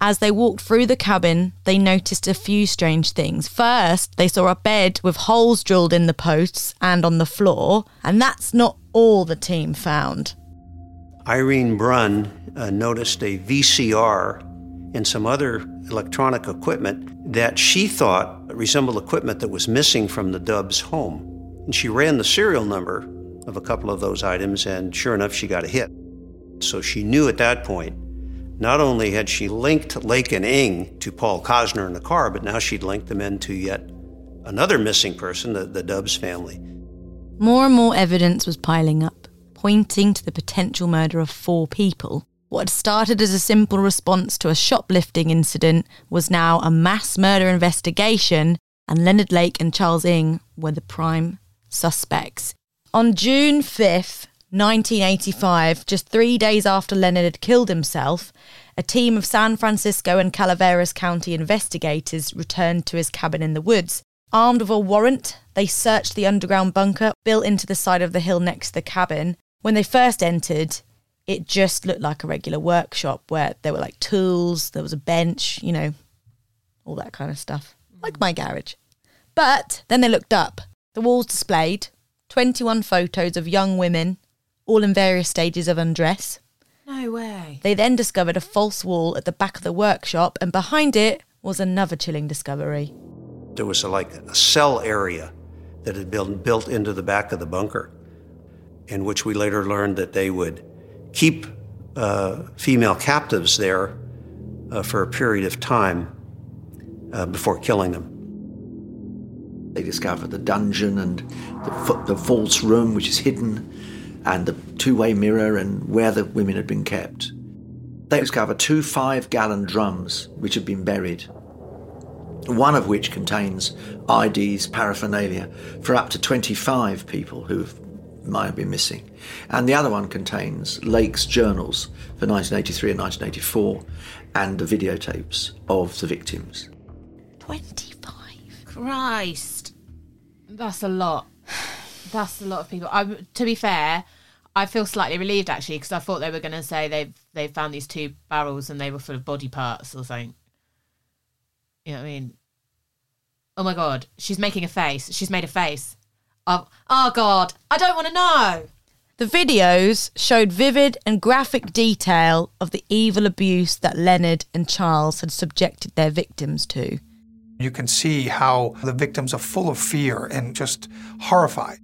As they walked through the cabin, they noticed a few strange things. First, they saw a bed with holes drilled in the posts and on the floor, and that's not all the team found. Irene Brunn noticed a VCR and some other electronic equipment that she thought resembled equipment that was missing from the Dubs' home. And she ran the serial number of a couple of those items, and sure enough, she got a hit. So she knew at that point, not only had she linked Lake and Ng to Paul Cosner in the car, but now she'd linked them into yet another missing person, the Dubs family. More and more evidence was piling up, pointing to the potential murder of 4 people. What had started as a simple response to a shoplifting incident was now a mass murder investigation, and Leonard Lake and Charles Ng were the prime suspects. On June 5th, 1985, just 3 days after Leonard had killed himself, a team of San Francisco and Calaveras County investigators returned to his cabin in the woods. Armed with a warrant, they searched the underground bunker built into the side of the hill next to the cabin. When they first entered, it just looked like a regular workshop where there were like tools, there was a bench, you know, all that kind of stuff. Like my garage. But then they looked up. The walls displayed 21 photos of young women, all in various stages of undress. No way. They then discovered a false wall at the back of the workshop, and behind it was another chilling discovery. There was a cell area that had been built into the back of the bunker, in which we later learned that they would keep female captives there for a period of time before killing them. They discovered the dungeon and the false room, which is hidden, and the two-way mirror and where the women had been kept. They discovered two 5-gallon drums which had been buried, one of which contains IDs, paraphernalia, for up to 25 people who might have been missing. And the other one contains Lake's journals for 1983 and 1984 and the videotapes of the victims. 25. Christ. That's a lot. That's a lot of people. To be fair, I feel slightly relieved, actually, because I thought they were going to say they found these two barrels and they were full of body parts or something. You know what I mean? Oh, my God. She's making a face. She's made a face. Oh, God. I don't want to know. The videos showed vivid and graphic detail of the evil abuse that Leonard and Charles had subjected their victims to. You can see how the victims are full of fear and just horrified.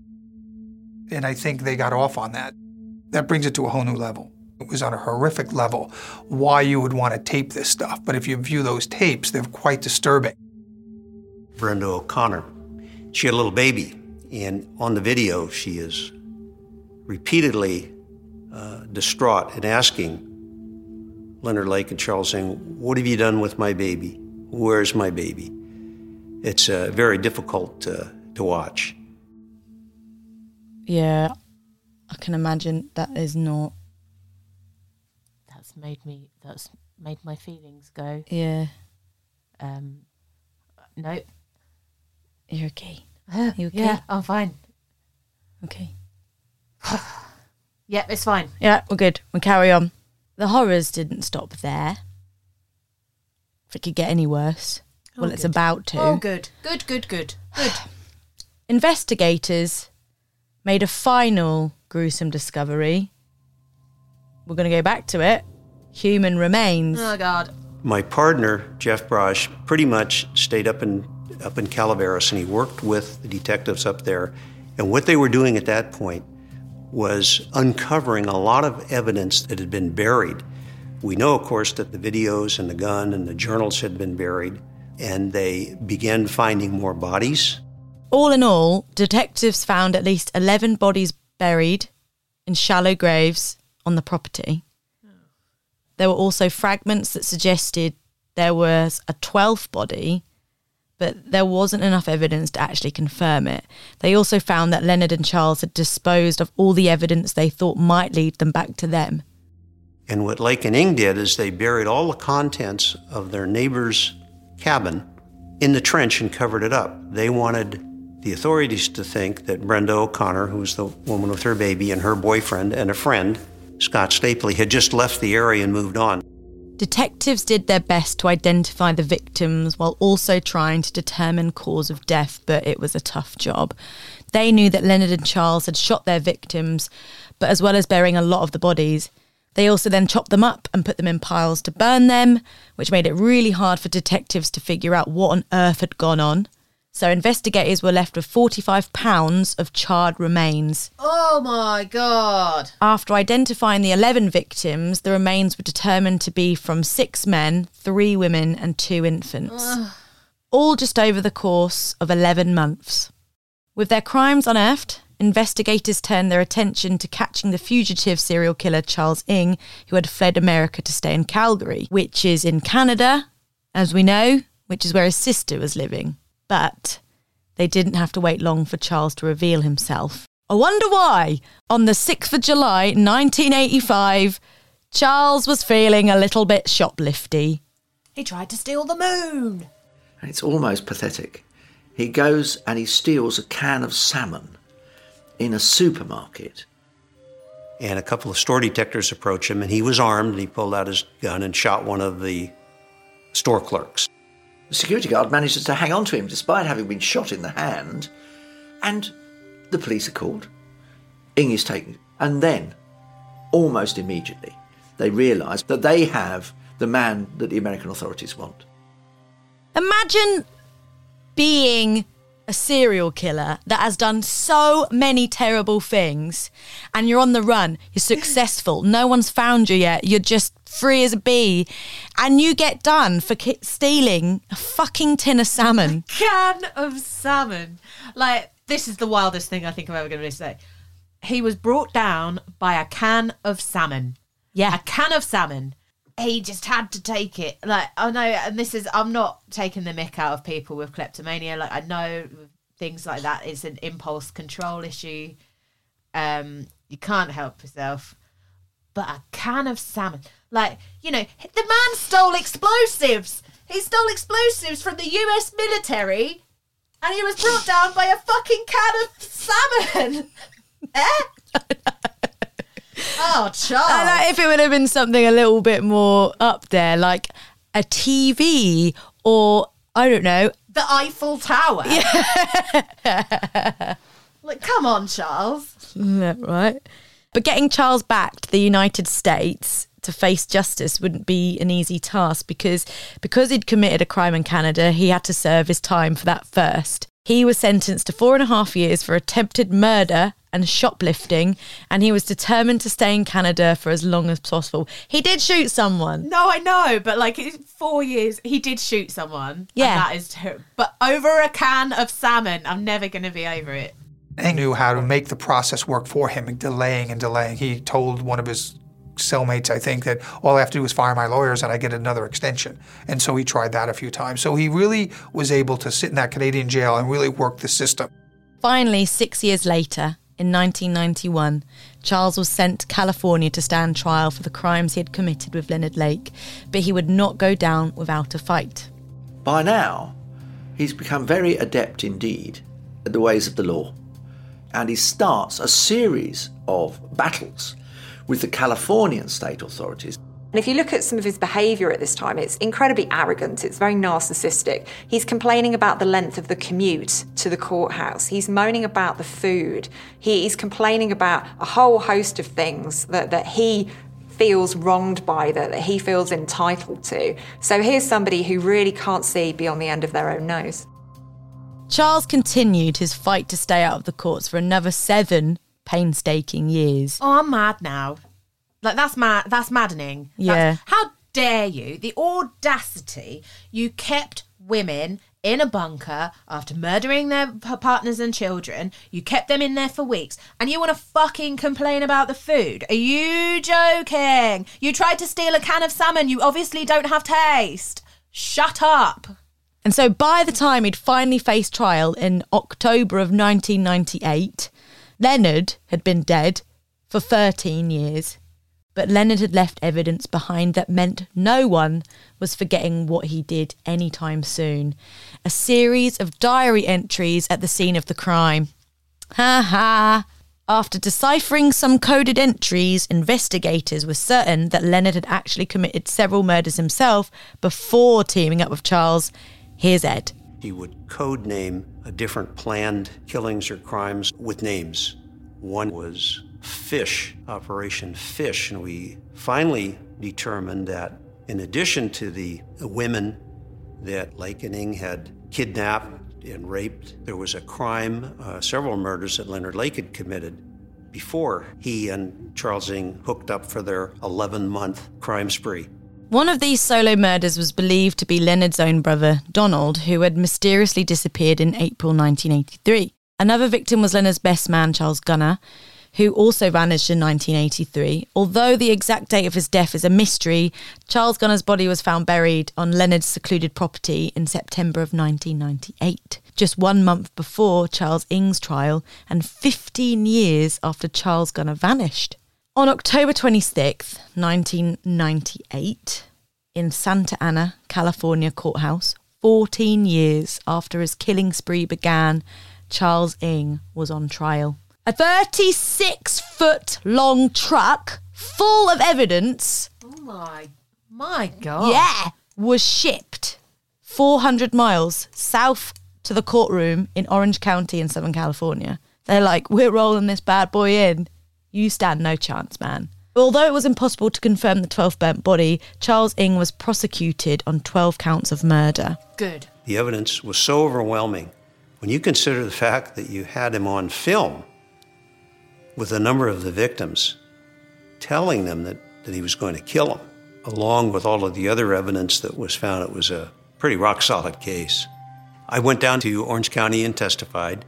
And I think they got off on that. That brings it to a whole new level. It was on a horrific level why you would want to tape this stuff. But if you view those tapes, they're quite disturbing. Brenda O'Connor, she had a little baby. And on the video, she is repeatedly distraught and asking Leonard Lake and Charles Ng, "What have you done with my baby? Where's my baby?" It's very difficult to watch. Yeah, I can imagine that is not... That's made my feelings go. Yeah. No. You're okay. You okay? Yeah, I'm fine. Okay. Yeah, it's fine. Yeah, we're good. We'll carry on. The horrors didn't stop there. If it could get any worse. Oh, well, it's good. About to. Oh, good. Investigators made a final gruesome discovery. We're going to go back to it. Human remains. Oh, God. My partner, Jeff Brosh, pretty much stayed up in Calaveras, and he worked with the detectives up there. And what they were doing at that point was uncovering a lot of evidence that had been buried. We know, of course, that the videos and the gun and the journals had been buried, and they began finding more bodies. All in all, detectives found at least 11 bodies buried in shallow graves on the property. There were also fragments that suggested there was a 12th body, but there wasn't enough evidence to actually confirm it. They also found that Leonard and Charles had disposed of all the evidence they thought might lead them back to them. And what Lake and Ng did is they buried all the contents of their neighbor's cabin in the trench and covered it up. They wanted the authorities to think that Brenda O'Connor, who was the woman with her baby, and her boyfriend and a friend, Scott Stapley, had just left the area and moved on. Detectives did their best to identify the victims while also trying to determine cause of death, but it was a tough job. They knew that Leonard and Charles had shot their victims, but as well as burying a lot of the bodies, they also then chopped them up and put them in piles to burn them, which made it really hard for detectives to figure out what on earth had gone on. So investigators were left with 45 pounds of charred remains. Oh, my God. After identifying the 11 victims, the remains were determined to be from 6 men, 3 women and 2 infants. All just over the course of 11 months. With their crimes unearthed, investigators turned their attention to catching the fugitive serial killer Charles Ng, who had fled America to stay in Calgary, which is in Canada, as we know, which is where his sister was living. But they didn't have to wait long for Charles to reveal himself. I wonder why. On the 6th of July, 1985, Charles was feeling a little bit shoplifty. He tried to steal the moon. It's almost pathetic. He goes and he steals a can of salmon in a supermarket. And a couple of store detectives approach him, and he was armed, and he pulled out his gun and shot one of the store clerks. The security guard manages to hang on to him despite having been shot in the hand, and the police are called. Ng is taken, and then, almost immediately, they realise that they have the man that the American authorities want. Imagine being a serial killer that has done so many terrible things, and you're on the run, you're successful, no one's found you yet, you're just free as a bee, and you get done for stealing a fucking tin of salmon. A can of salmon. Like, this is the wildest thing I think I'm ever going to say. He was brought down by a can of salmon. Yeah. A can of salmon. He just had to take it. Like, I know, and this is, I'm not taking the mick out of people with kleptomania. Like, I know things like that. It's an impulse control issue. You can't help yourself. But a can of salmon. Like, you know, the man stole explosives. He stole explosives from the US military and he was brought down by a fucking can of salmon. Oh, Charles. And if it would have been something a little bit more up there, like a TV or, I don't know, the Eiffel Tower. Yeah. Like, come on, Charles. Isn't that right? But getting Charles back to the United States to face justice wouldn't be an easy task because he'd committed a crime in Canada, he had to serve his time for that first. He was sentenced to 4.5 years for attempted murder and shoplifting, and he was determined to stay in Canada for as long as possible. He did shoot someone. No, I know, but like, it's 4 years. He did shoot someone. Yeah. And that is terrible. But over a can of salmon, I'm never going to be over it. He knew how to make the process work for him, and delaying. He told one of his cellmates, I think, that all I have to do is fire my lawyers and I get another extension. And so he tried that a few times. So he really was able to sit in that Canadian jail and really work the system. Finally, 6 years later, in 1991, Charles was sent to California to stand trial for the crimes he had committed with Leonard Lake, but he would not go down without a fight. By now, he's become very adept indeed at the ways of the law, and he starts a series of battles with the Californian state authorities. And if you look at some of his behaviour at this time, it's incredibly arrogant. It's very narcissistic. He's complaining about the length of the commute to the courthouse. He's moaning about the food. He's complaining about a whole host of things that he feels wronged by, that he feels entitled to. So here's somebody who really can't see beyond the end of their own nose. Charles continued his fight to stay out of the courts for another 7 painstaking years. Oh, I'm mad now. Like, that's maddening. Yeah. How dare you? The audacity. You kept women in a bunker after murdering their partners and children. You kept them in there for weeks. And you want to fucking complain about the food? Are you joking? You tried to steal a can of salmon. You obviously don't have taste. Shut up. And so by the time he'd finally faced trial in October of 1998, Leonard had been dead for 13 years. But Leonard had left evidence behind that meant no one was forgetting what he did anytime soon. A series of diary entries at the scene of the crime. Ha ha! After deciphering some coded entries, investigators were certain that Leonard had actually committed several murders himself before teaming up with Charles. Here's Ed. He would code name a different planned killings or crimes with names. One was Fish, Operation Fish, and we finally determined that in addition to the women that Lake and Ng had kidnapped and raped, there was a crime, several murders that Leonard Lake had committed before he and Charles Ng hooked up for their 11-month crime spree. One of these solo murders was believed to be Leonard's own brother, Donald, who had mysteriously disappeared in April 1983. Another victim was Leonard's best man, Charles Gunnar, who also vanished in 1983. Although the exact date of his death is a mystery, Charles Gunnar's body was found buried on Leonard's secluded property in September of 1998, just 1 month before Charles Ng's trial and 15 years after Charles Gunnar vanished. On October 26th, 1998, in Santa Ana, California courthouse, 14 years after his killing spree began, Charles Ng was on trial. A 36-foot-long truck full of evidence. Oh, my God. Yeah, was shipped 400 miles south to the courtroom in Orange County in Southern California. They're like, we're rolling this bad boy in. You stand no chance, man. Although it was impossible to confirm the 12th burnt body, Charles Ng was prosecuted on 12 counts of murder. Good. The evidence was so overwhelming. When you consider the fact that you had him on film with a number of the victims, telling them that he was going to kill them, along with all of the other evidence that was found, it was a pretty rock-solid case. I went down to Orange County and testified,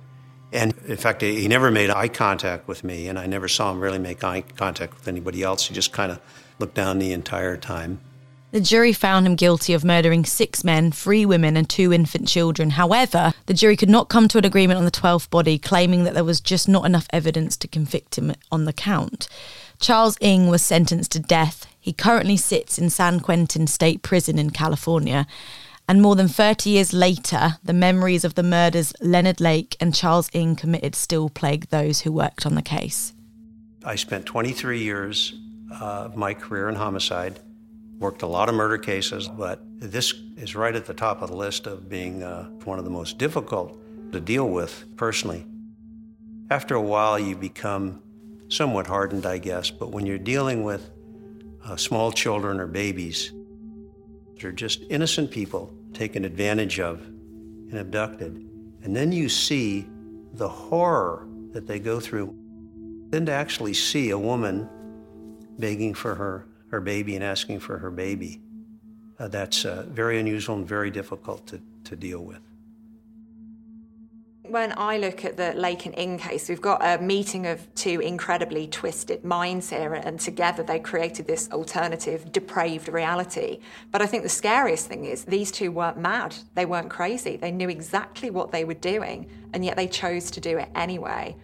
and in fact, he never made eye contact with me, and I never saw him really make eye contact with anybody else. He just kind of looked down the entire time. The jury found him guilty of murdering 6 men, 3 women and 2 infant children. However, the jury could not come to an agreement on the 12th body, claiming that there was just not enough evidence to convict him on the count. Charles Ng was sentenced to death. He currently sits in San Quentin State Prison in California. And more than 30 years later, the memories of the murders Leonard Lake and Charles Ng committed still plague those who worked on the case. I spent 23 years of my career in homicide. Worked a lot of murder cases, but this is right at the top of the list of being one of the most difficult to deal with personally. After a while, you become somewhat hardened, I guess, but when you're dealing with small children or babies, they're just innocent people taken advantage of and abducted. And then you see the horror that they go through. Then to actually see a woman begging for her baby and asking for her baby. That's very unusual and very difficult to deal with. When I look at the Lake and Ng case, we've got a meeting of 2 incredibly twisted minds here, and together they created this alternative, depraved reality. But I think the scariest thing is these 2 weren't mad, they weren't crazy. They knew exactly what they were doing, and yet they chose to do it anyway.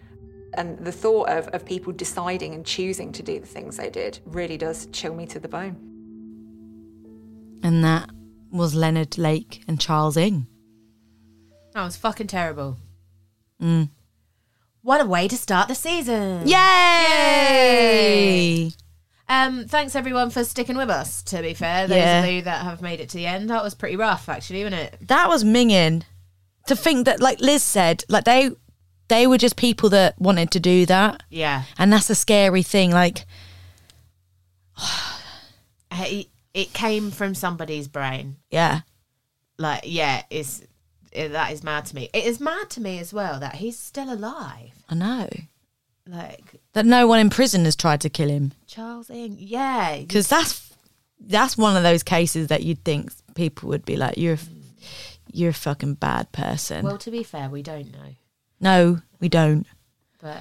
And the thought of people deciding and choosing to do the things they did really does chill me to the bone. And that was Leonard Lake and Charles Ng. That was fucking terrible. Mm. What a way to start the season. Yay! Thanks everyone for sticking with us, to be fair. Those of you that have made it to the end, that was pretty rough actually, wasn't it? That was minging. To think that, like Liz said, like they were just people that wanted to do that. Yeah. And that's a scary thing. Like, it came from somebody's brain. Yeah. Like, yeah, that is mad to me. It is mad to me as well that he's still alive. I know. Like, that no one in prison has tried to kill him. Charles Ng, yeah. Because that's one of those cases that you'd think people would be like, you're a fucking bad person. Well, to be fair, we don't know. No, we don't. But,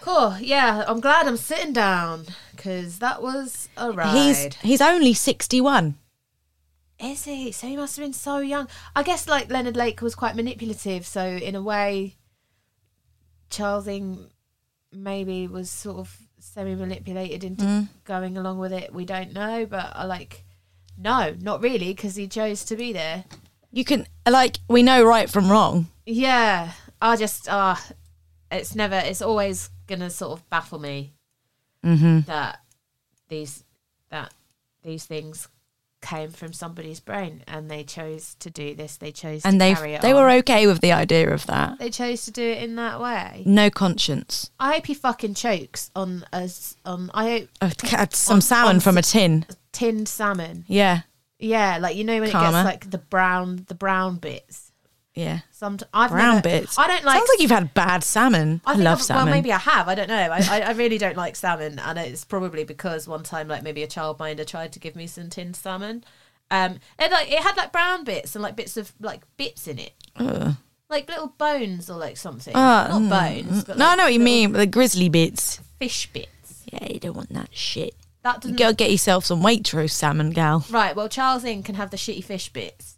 cool, yeah, I'm glad I'm sitting down, because that was a ride. He's only 61. Is he? So he must have been so young. I guess, like, Leonard Lake was quite manipulative, so in a way, Charles Ng maybe was sort of semi-manipulated into going along with it. We don't know, but no, not really, because he chose to be there. You can, we know right from wrong. Yeah, I just, it's always going to sort of baffle me that these things came from somebody's brain and they chose to do this, they chose to carry it on. They were okay with the idea of that. They chose to do it in that way. No conscience. I hope he fucking chokes salmon from a tin. Tinned salmon. Yeah. Yeah, when Karma. It gets, the brown bits. Yeah. Bits. I don't like... Sounds like you've had bad salmon. I love salmon. Well, maybe I have. I don't know. I really don't like salmon. And it's probably because one time, maybe a childminder tried to give me some tinned salmon. And, it had, brown bits and, bits in it. Ugh. Like little bones or like something. Not bones. But no, like I know what you mean. The grizzly bits. Fish bits. Yeah, you don't want that shit. That doesn't... Go get yourself some Waitrose salmon, gal. Right, well, Charles Ng can have the shitty fish bits.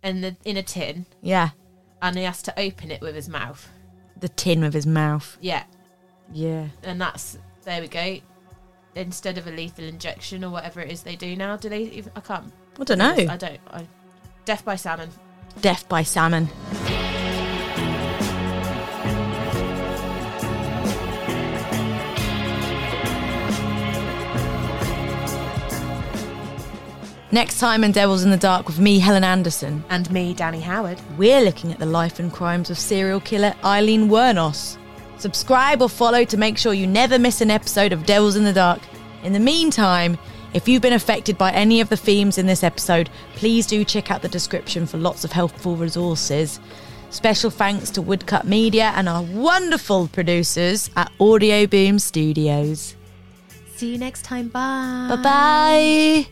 And in a tin. Yeah. And he has to open it with his mouth. The tin with his mouth. Yeah. Yeah. And that's... There we go. Instead of a lethal injection or whatever it is they do now, do they even... I can't... I don't know. I don't... Death by salmon. Death by salmon. Next time in Devils in the Dark with me, Helen Anderson. And me, Danni Howard. We're looking at the life and crimes of serial killer Eileen Wuornos. Subscribe or follow to make sure you never miss an episode of Devils in the Dark. In the meantime, if you've been affected by any of the themes in this episode, please do check out the description for lots of helpful resources. Special thanks to Woodcut Media and our wonderful producers at Audio Boom Studios. See you next time. Bye. Bye-bye.